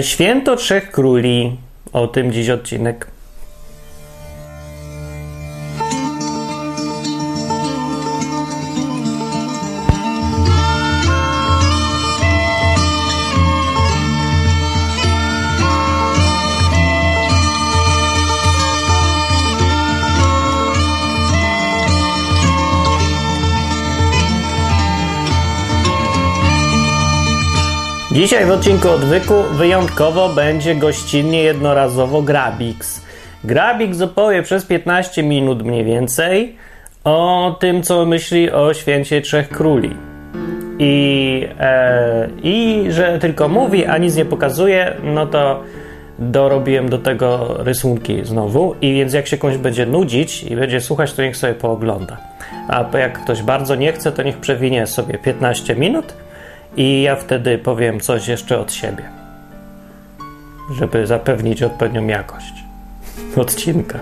Święto Trzech Króli. O tym dziś odcinek. Dzisiaj w odcinku Odwyku wyjątkowo będzie gościnnie jednorazowo Grabix. Grabix opowie przez 15 minut mniej więcej o tym, co myśli o Święcie Trzech Króli. I że tylko mówi, a nic nie pokazuje, no to dorobiłem do tego rysunki znowu. I więc jak się komuś będzie nudzić i będzie słuchać, to niech sobie poogląda. A jak ktoś bardzo nie chce, to niech przewinie sobie 15 minut. I ja wtedy powiem coś jeszcze od siebie, żeby zapewnić odpowiednią jakość odcinka.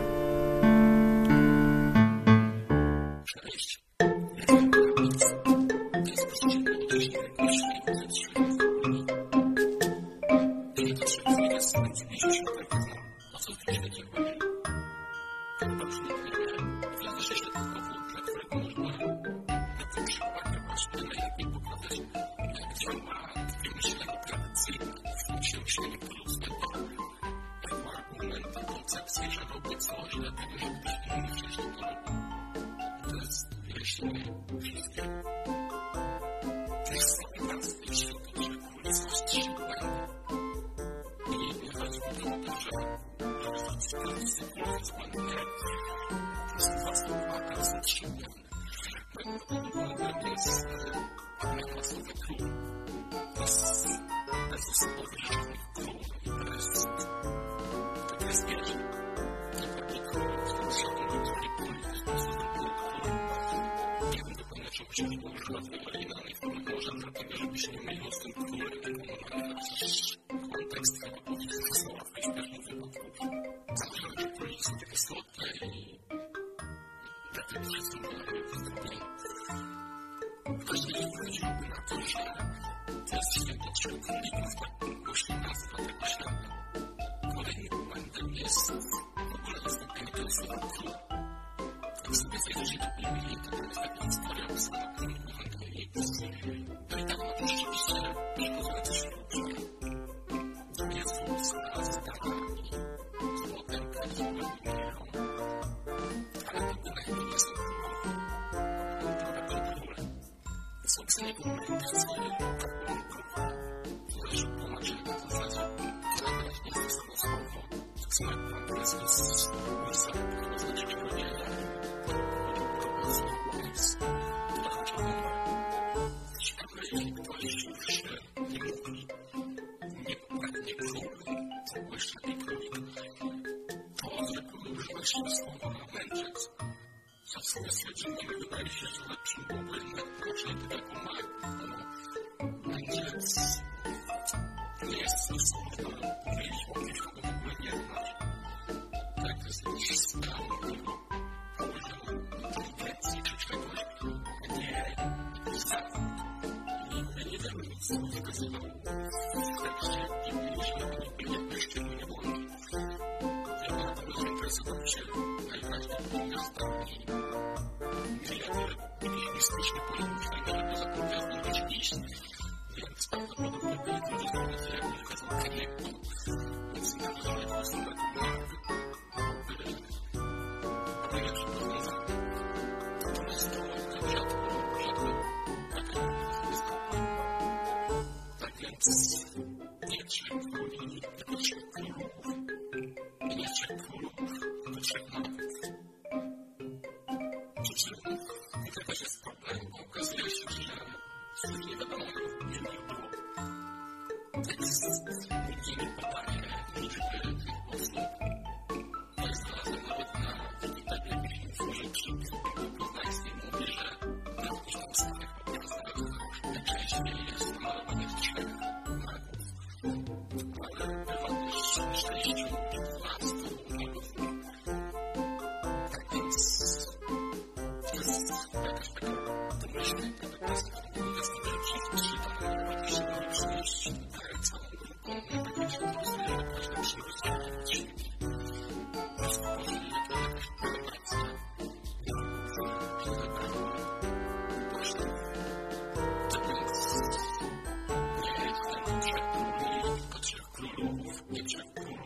nie trzech królów,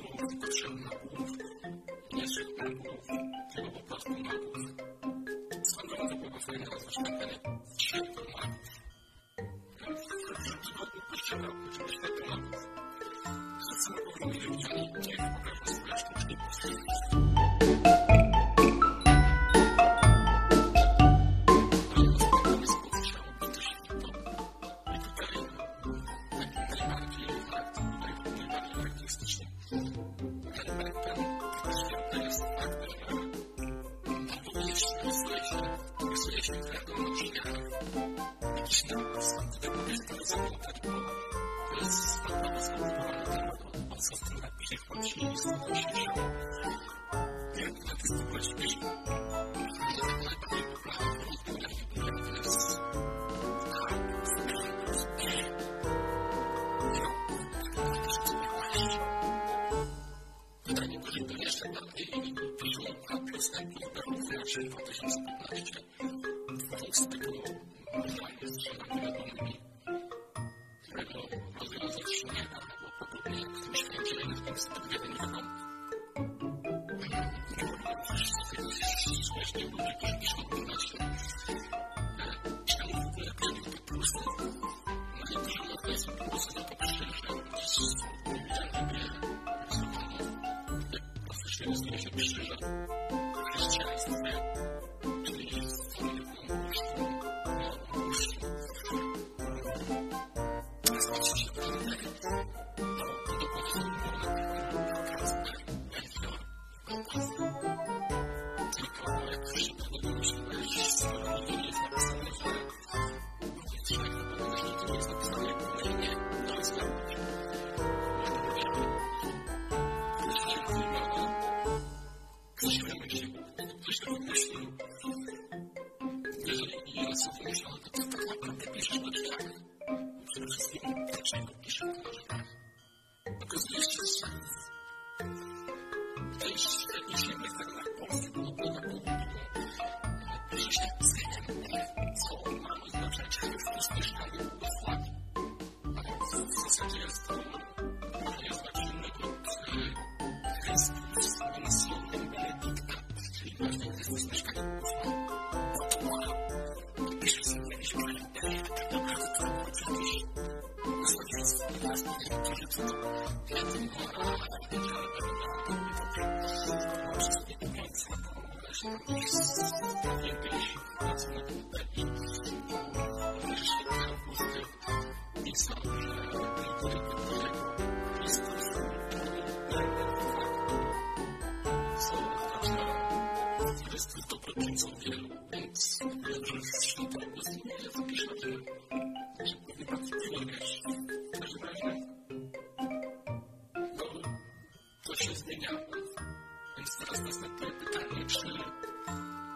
trzech nabłów, nie trzech nabłów, tylko po prostu nabłów. Skąd mam zabłogosłanie na rozpoczynanie trzech nabłów? W tygodniu Kościoła uczył się tego nabłów. Wszyscy nabłów mieli udzielni, niech pokażą swoje sztuczki. Chcesz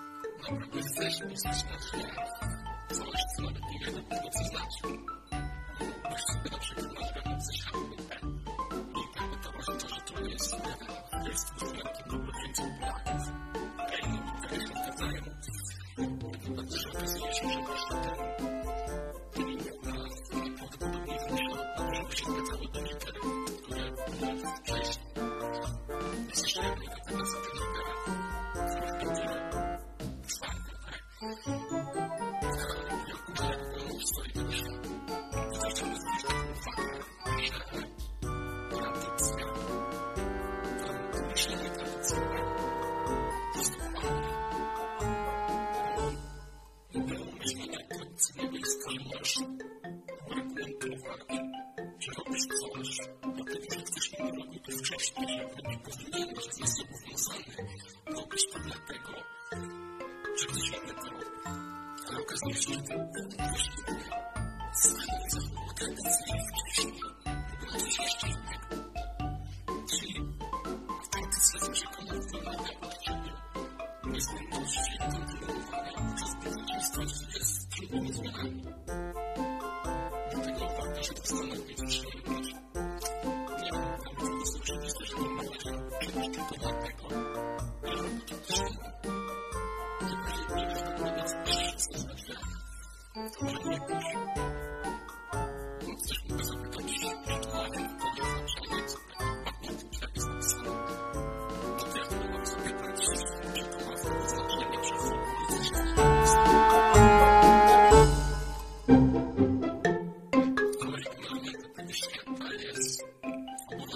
mnie zapytać, czy to jest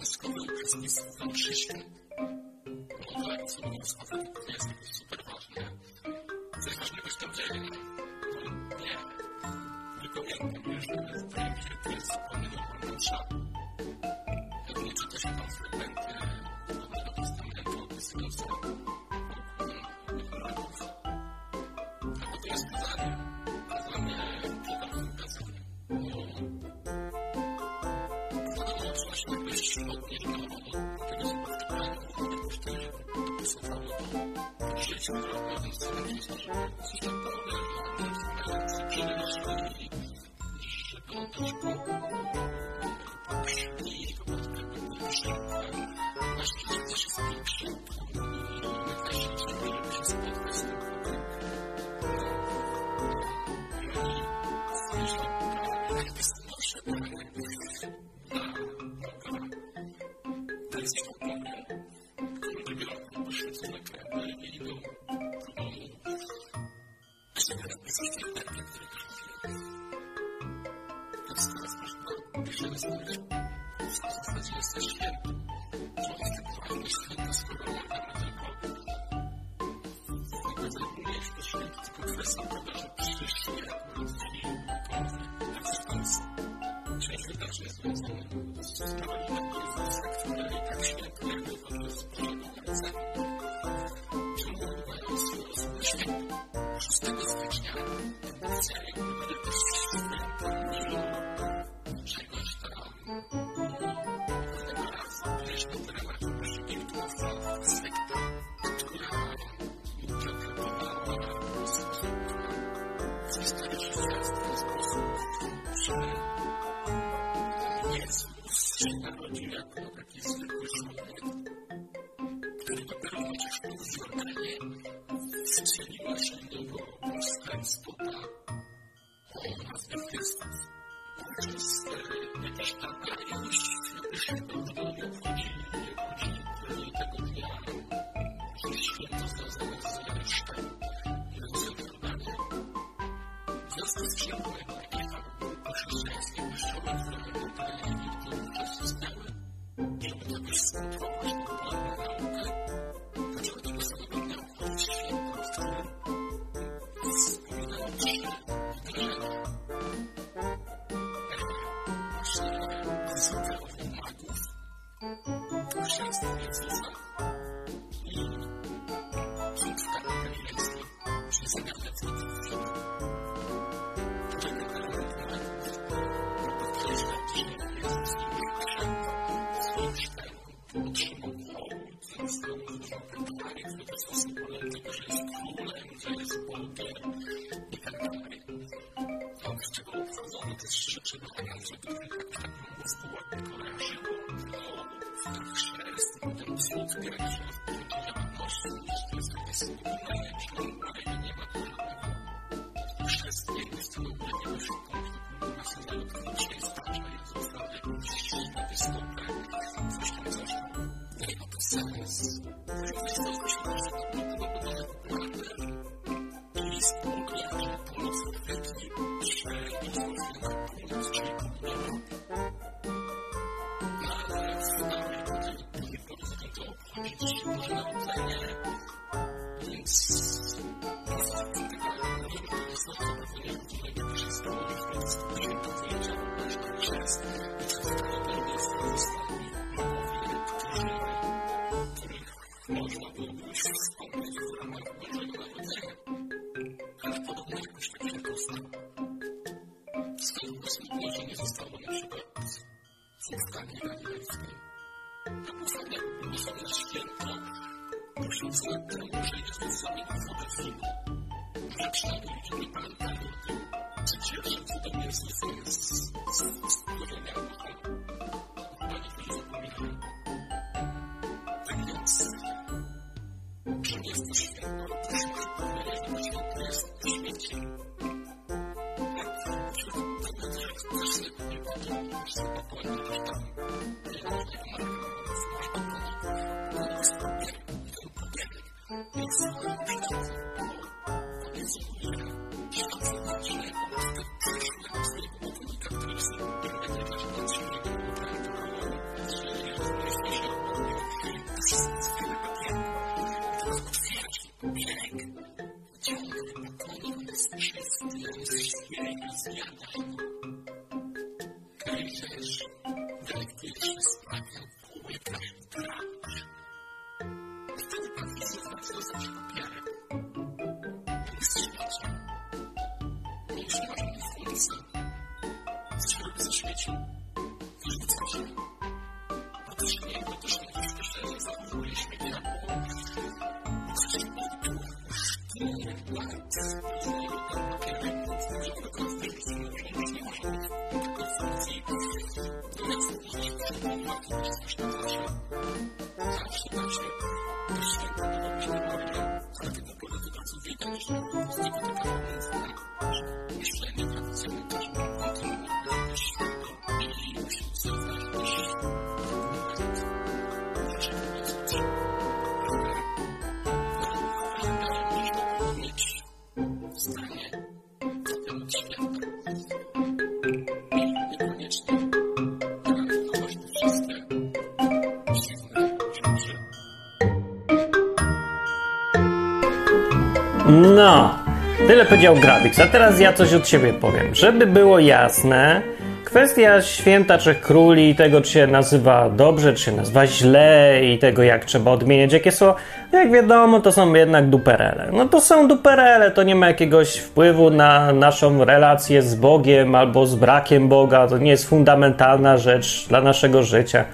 obowiązkowe przez niesłuchę przy się. Odwołając obowiązkowe, to jest super ważne. Chcesz możliwość tam dzieje? No nie. Tylko pamiętam, że w tym się to jest zupełnie normalna szata. Jak nie czyta się tam fragmenty Nowego Testamentu, opisyjące Polaków. A to jest pytanie. Dla mnie Polaków bezwzględnie. Zadano trzeba się odbyć od niego. Życie prawda jest że problem przede że podać śniegu, to śniegu szczerze zachmury śmiechało. Właśnie oto szkiery płacz, śniegu tam papierem, że w konstrukcji nie śniegu, tylko w funkcji lecz nie trzeba łatwość zaszczytać się. Zawsze da się, to śniegu nie odbędzie mordę, ale tylko producentów wiedzieli, że w niego taka pomysła. Myślenie tradycyjne też ma kontrolę, to święto i musi zaznaczyć. No, tyle powiedział Grabix, a teraz ja coś od siebie powiem. Żeby było jasne, kwestia Święta Trzech Króli i tego, czy się nazywa dobrze, czy się nazywa źle i tego, jak trzeba odmieniać jakie słowo, jak wiadomo, to są jednak duperele. No to są duperele, to nie ma jakiegoś wpływu na naszą relację z Bogiem albo z brakiem Boga, to nie jest fundamentalna rzecz dla naszego życia.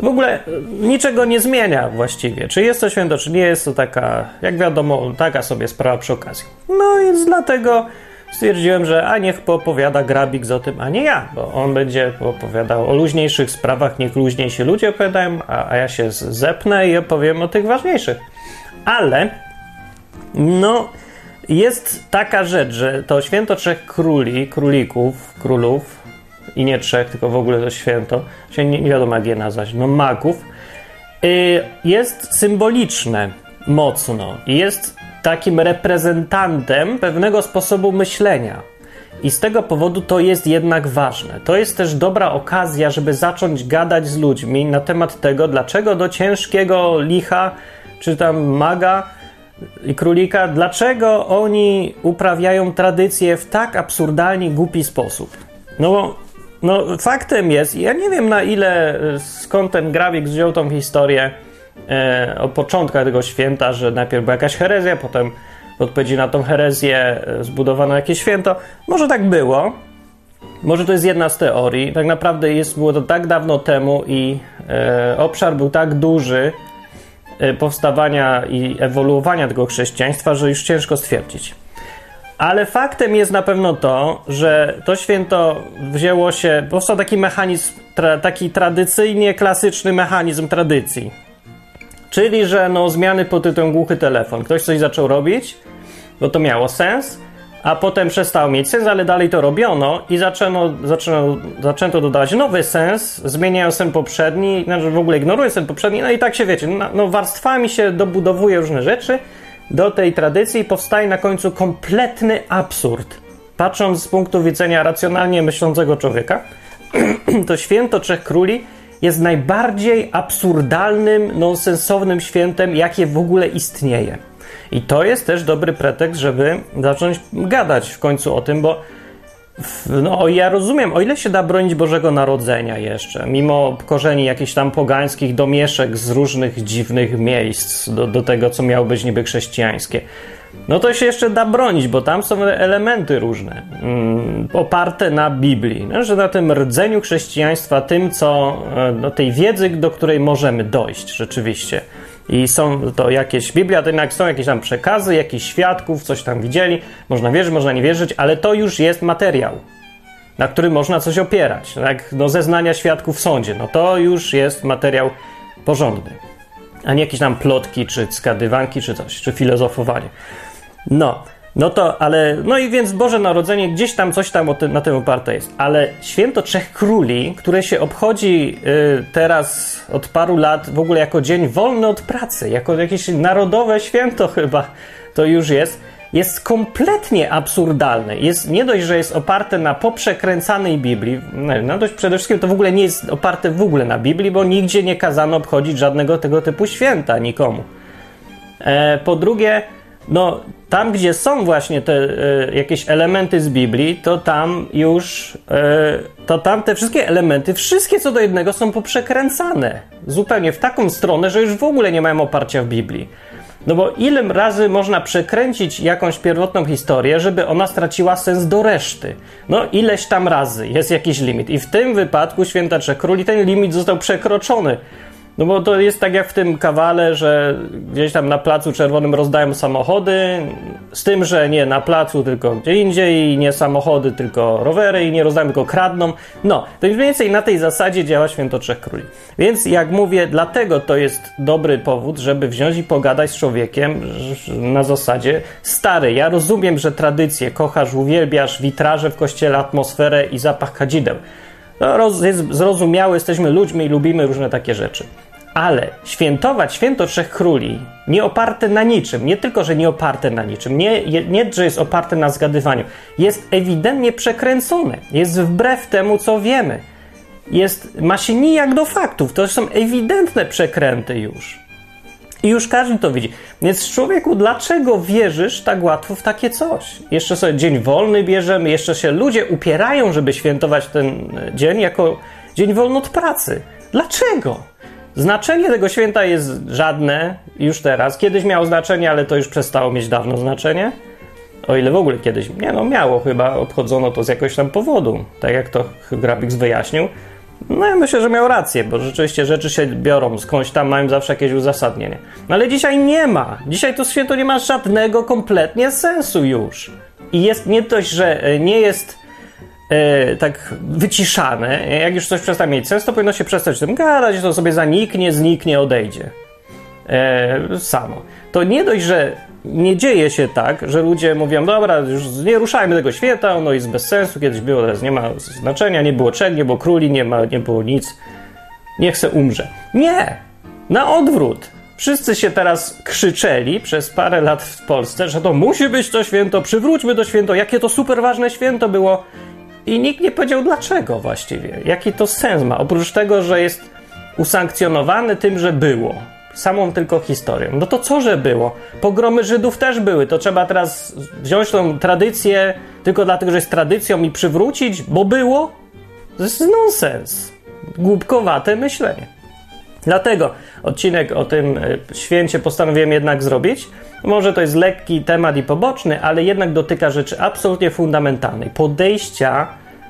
W ogóle niczego nie zmienia właściwie. Czy jest to święto, czy nie jest to taka, jak wiadomo, taka sobie sprawa przy okazji. No więc dlatego stwierdziłem, że a niech poopowiada Grabix o tym, a nie ja, bo on będzie opowiadał o luźniejszych sprawach, niech luźniej się ludzie opowiadają, a ja się zepnę i opowiem o tych ważniejszych. Ale no jest taka rzecz, że to święto Trzech Króli, królów, i nie trzech, tylko w ogóle to święto, nie wiadomo jak je nazwać, no magów, jest symboliczne mocno i jest takim reprezentantem pewnego sposobu myślenia. I z tego powodu to jest jednak ważne. To jest też dobra okazja, żeby zacząć gadać z ludźmi na temat tego, dlaczego do ciężkiego licha, czy tam maga i królika, dlaczego oni uprawiają tradycję w tak absurdalnie głupi sposób. No faktem jest, ja nie wiem na ile skąd ten Grabix wziął tą historię o początkach tego święta, że najpierw była jakaś herezja, potem w odpowiedzi na tą herezję zbudowano jakieś święto. Może tak było, może to jest jedna z teorii. Tak naprawdę było to tak dawno temu i obszar był tak duży powstawania i ewoluowania tego chrześcijaństwa, że już ciężko stwierdzić. Ale faktem jest na pewno to, że to święto wzięło się, powstał taki mechanizm, taki tradycyjnie klasyczny mechanizm tradycji. Czyli, że zmiany pod tytułem głuchy telefon. Ktoś coś zaczął robić, bo to miało sens, a potem przestało mieć sens, ale dalej to robiono i zaczęto dodawać nowy sens, zmieniając ten poprzedni, znaczy w ogóle ignorując ten poprzedni, no i tak się wiecie, warstwami się dobudowuje różne rzeczy do tej tradycji, powstaje na końcu kompletny absurd. Patrząc z punktu widzenia racjonalnie myślącego człowieka, to święto Trzech Króli jest najbardziej absurdalnym, nonsensownym świętem, jakie w ogóle istnieje. I to jest też dobry pretekst, żeby zacząć gadać w końcu o tym, bo ja rozumiem, o ile się da bronić Bożego Narodzenia jeszcze, mimo korzeni jakichś tam pogańskich domieszek z różnych dziwnych miejsc do tego, co miało być niby chrześcijańskie, no to się jeszcze da bronić, bo tam są elementy różne, oparte na Biblii, że na tym rdzeniu chrześcijaństwa, tym co, do tej wiedzy, do której możemy dojść rzeczywiście. I są to jakieś, Biblia to jednak są jakieś tam przekazy, jakichś świadków, coś tam widzieli, można wierzyć, można nie wierzyć, ale to już jest materiał, na który można coś opierać, tak, zeznania świadków w sądzie, to już jest materiał porządny, a nie jakieś tam plotki, czy skadywanki, czy coś, czy filozofowanie. I więc Boże Narodzenie, gdzieś tam coś tam na tym oparte jest, ale Święto Trzech Króli, które się obchodzi teraz od paru lat w ogóle jako dzień wolny od pracy, jako jakieś narodowe święto chyba to już jest kompletnie absurdalne. Jest nie dość, że jest oparte na poprzekręcanej Biblii, przede wszystkim to w ogóle nie jest oparte w ogóle na Biblii, bo nigdzie nie kazano obchodzić żadnego tego typu święta nikomu. Po drugie, tam, gdzie są właśnie te jakieś elementy z Biblii, to tam już te wszystkie elementy, wszystkie co do jednego są poprzekręcane zupełnie w taką stronę, że już w ogóle nie mają oparcia w Biblii. Bo ile razy można przekręcić jakąś pierwotną historię, żeby ona straciła sens do reszty? Ileś tam razy jest jakiś limit. I w tym wypadku Święta Trzech Króli ten limit został przekroczony. No bo to jest tak jak w tym kawale, że gdzieś tam na Placu Czerwonym rozdają samochody, z tym, że nie na placu, tylko gdzie indziej, i nie samochody, tylko rowery, i nie rozdają, tylko kradną. No, to mniej więcej na tej zasadzie działa Święto Trzech Króli. Więc jak mówię, dlatego to jest dobry powód, żeby wziąć i pogadać z człowiekiem na zasadzie: stary, ja rozumiem, że tradycje kochasz, uwielbiasz witraże w kościele, atmosferę i zapach kadzideł. Zrozumiałe, jesteśmy ludźmi i lubimy różne takie rzeczy. Ale świętować Święto Trzech Króli nie oparte na niczym, nie tylko, że nie oparte na niczym, nie, że jest oparte na zgadywaniu, jest ewidentnie przekręcone, jest wbrew temu, co wiemy. Ma się nijak do faktów, to są ewidentne przekręty już. I już każdy to widzi. Więc człowieku, dlaczego wierzysz tak łatwo w takie coś? Jeszcze sobie dzień wolny bierzemy, jeszcze się ludzie upierają, żeby świętować ten dzień jako dzień wolny od pracy. Dlaczego? Znaczenie tego święta jest żadne już teraz. Kiedyś miało znaczenie, ale to już przestało mieć dawno znaczenie. O ile w ogóle kiedyś. Nie, no miało chyba, obchodzono to z jakiegoś tam powodu. Tak jak to Grabix wyjaśnił. No ja myślę, że miał rację, bo rzeczywiście rzeczy się biorą skądś tam, mają zawsze jakieś uzasadnienie. No ale dzisiaj nie ma. Dzisiaj to święto nie ma żadnego kompletnie sensu już. I jest nie dość, że nie jest tak wyciszane. Jak już coś przestanie mieć sens, to powinno się przestać tym gadać, to sobie zaniknie, zniknie, odejdzie. Samo. To nie dość, że nie dzieje się tak, że ludzie mówią: dobra, już nie ruszajmy tego święta, ono jest bez sensu, kiedyś było, teraz nie ma znaczenia, nie było trzech, nie było króli, nie było nic, niech se umrze. Nie! Na odwrót! Wszyscy się teraz krzyczeli przez parę lat w Polsce, że to musi być to święto, przywróćmy to święto, jakie to super ważne święto było, i nikt nie powiedział dlaczego właściwie, jaki to sens ma, oprócz tego, że jest usankcjonowany tym, że było. Samą tylko historią. No to co, że było? Pogromy Żydów też były. To trzeba teraz wziąć tą tradycję tylko dlatego, że jest tradycją, i przywrócić, bo było? To jest nonsens. Głupkowate myślenie. Dlatego odcinek o tym święcie postanowiłem jednak zrobić. Może to jest lekki temat i poboczny, ale jednak dotyka rzeczy absolutnie fundamentalnej. Podejścia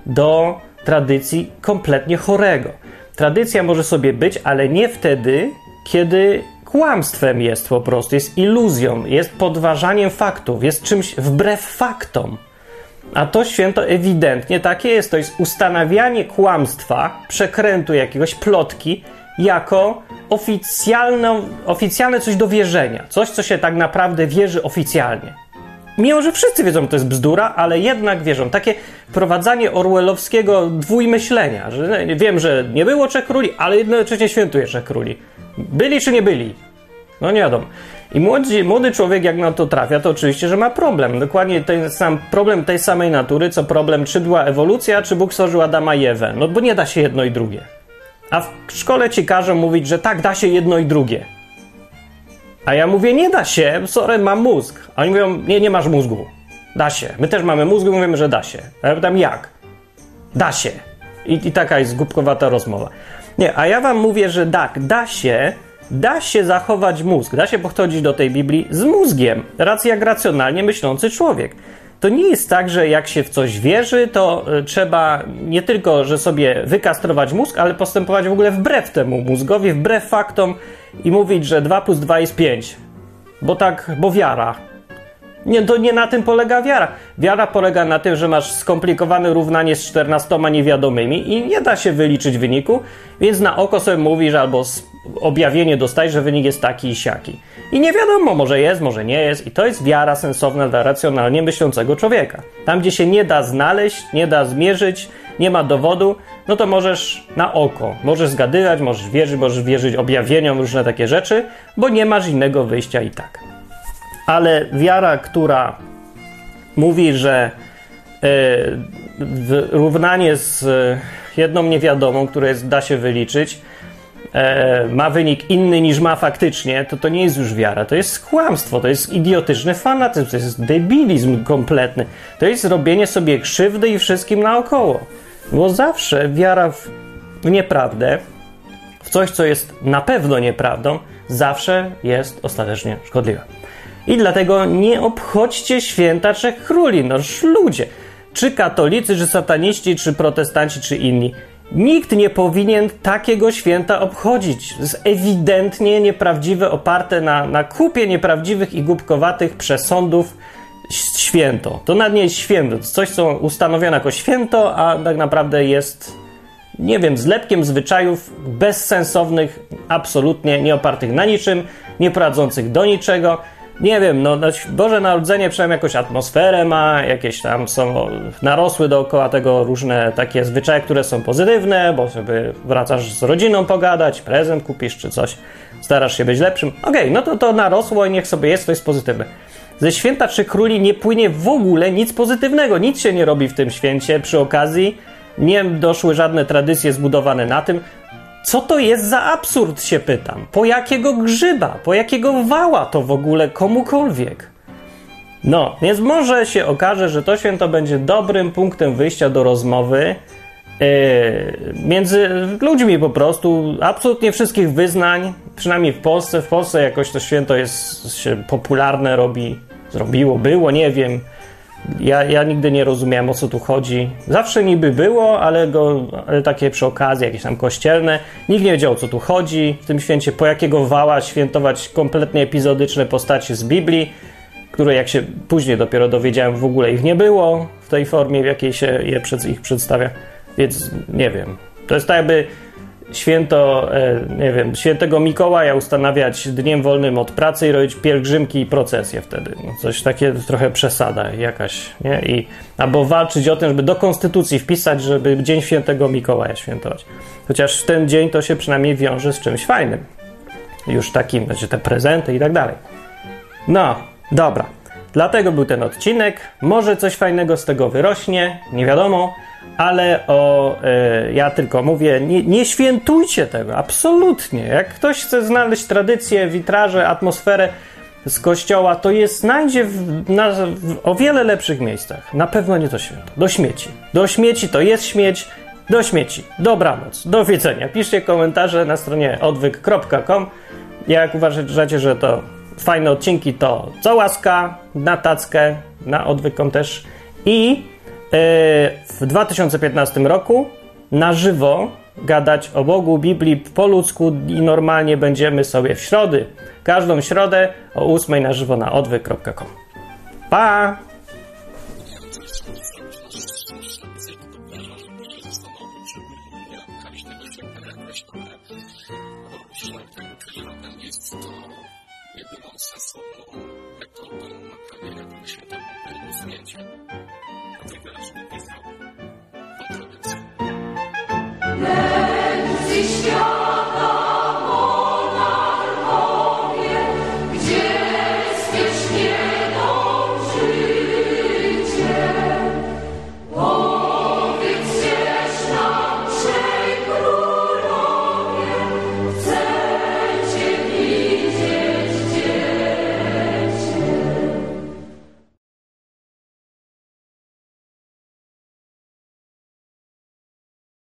do tradycji kompletnie chorego. Tradycja może sobie być, ale nie wtedy, kiedy kłamstwem jest po prostu, jest iluzją, jest podważaniem faktów, jest czymś wbrew faktom. A to święto ewidentnie takie jest. To jest ustanawianie kłamstwa, przekrętu jakiegoś, plotki, jako oficjalne coś do wierzenia. Coś, co się tak naprawdę wierzy oficjalnie. Mimo że wszyscy wiedzą, że to jest bzdura, ale jednak wierzą. Takie prowadzenie orwellowskiego dwójmyślenia, że wiem, że nie było Trzech Króli, ale jednocześnie świętuję Trzech Króli. Byli czy nie byli? No nie wiadomo. I młody człowiek, jak na to trafia, to oczywiście, że ma problem. Dokładnie ten sam problem tej samej natury, co problem, czy była ewolucja, czy Bóg stworzył Adama i Ewę. No bo nie da się jedno i drugie. A w szkole ci każą mówić, że tak, da się jedno i drugie. A ja mówię, nie da się, sorry, mam mózg. A oni mówią, nie, nie masz mózgu. Da się. My też mamy mózg i mówimy, że da się. A ja pytam, jak? Da się. I taka jest głupkowata rozmowa. Nie, a ja wam mówię, że tak, da się zachować mózg, da się podchodzić do tej Biblii z mózgiem. Racja jak racjonalnie myślący człowiek. To nie jest tak, że jak się w coś wierzy, to trzeba nie tylko, że sobie wykastrować mózg, ale postępować w ogóle wbrew temu mózgowi, wbrew faktom i mówić, że 2 + 2 = 5. Bo tak, bo wiara. Nie, to nie na tym polega wiara. Wiara polega na tym, że masz skomplikowane równanie z 14 niewiadomymi i nie da się wyliczyć wyniku, więc na oko sobie mówisz albo objawienie dostajesz, że wynik jest taki i siaki. I nie wiadomo, może jest, może nie jest. I to jest wiara sensowna dla racjonalnie myślącego człowieka. Tam, gdzie się nie da znaleźć, nie da zmierzyć, nie ma dowodu, no to możesz na oko. Możesz zgadywać, możesz wierzyć objawieniom, różne takie rzeczy, bo nie masz innego wyjścia i tak. Ale wiara, która mówi, że równanie z jedną niewiadomą, które da się wyliczyć, ma wynik inny niż ma faktycznie, to nie jest już wiara. To jest kłamstwo, to jest idiotyczny fanatyzm, to jest debilizm kompletny. To jest robienie sobie krzywdy i wszystkim naokoło. Bo zawsze wiara w nieprawdę, w coś, co jest na pewno nieprawdą, zawsze jest ostatecznie szkodliwa. I dlatego nie obchodźcie Święta Trzech Króli, noż ludzie, czy katolicy, czy sataniści, czy protestanci, czy inni. Nikt nie powinien takiego święta obchodzić. To jest ewidentnie nieprawdziwe, oparte na kupie nieprawdziwych i głupkowatych przesądów święto. To nawet nie jest święto. To coś, co ustanowione jako święto, a tak naprawdę jest, nie wiem, zlepkiem zwyczajów bezsensownych, absolutnie nieopartych na niczym, nieprowadzących do niczego. Nie wiem, no Boże Narodzenie przynajmniej jakąś atmosferę ma, jakieś tam są narosły dookoła tego różne takie zwyczaje, które są pozytywne, bo sobie wracasz z rodziną pogadać, prezent kupisz czy coś, starasz się być lepszym. Okej, no to narosło i niech sobie jest, to jest pozytywne. Ze Święta Trzech Króli nie płynie w ogóle nic pozytywnego, nic się nie robi w tym święcie przy okazji, nie doszły żadne tradycje zbudowane na tym. Co to jest za absurd, się pytam? Po jakiego grzyba, po jakiego wała to w ogóle komukolwiek? No, więc może się okaże, że to święto będzie dobrym punktem wyjścia do rozmowy między ludźmi po prostu, absolutnie wszystkich wyznań, przynajmniej w Polsce. W Polsce jakoś to święto jest się popularne, było, nie wiem. Ja nigdy nie rozumiałem, o co tu chodzi. Zawsze niby było, ale takie przy okazji, jakieś tam kościelne. Nikt nie wiedział, o co tu chodzi w tym święcie, po jakiego wała świętować kompletnie epizodyczne postacie z Biblii, które jak się później dopiero dowiedziałem, w ogóle ich nie było w tej formie, w jakiej się ich przedstawia. Więc nie wiem. To jest tak jakby święto, nie wiem, świętego Mikołaja ustanawiać dniem wolnym od pracy i robić pielgrzymki i procesje wtedy. No coś takie trochę przesada jakaś, nie? Albo walczyć o tym, żeby do konstytucji wpisać, żeby dzień świętego Mikołaja świętować. Chociaż w ten dzień to się przynajmniej wiąże z czymś fajnym. Już takim, znaczy te prezenty i tak dalej. No, dobra. Dlatego był ten odcinek. Może coś fajnego z tego wyrośnie, nie wiadomo. Ale ja tylko mówię, nie świętujcie tego, absolutnie. Jak ktoś chce znaleźć tradycję, witraże, atmosferę z kościoła, to je znajdzie w o wiele lepszych miejscach. Na pewno nie to święto. Do śmieci. Do śmieci to jest śmieć. Do śmieci. Dobranoc. Do widzenia. Piszcie komentarze na stronie odwyk.com. Jak uważacie, że to fajne odcinki, to co łaska, na tackę, na odwyk.com też. I w 2015 roku na żywo gadać o Bogu, Biblii po ludzku i normalnie będziemy sobie w środy. Każdą środę o 8 na żywo na odwyk.com. Pa! Let's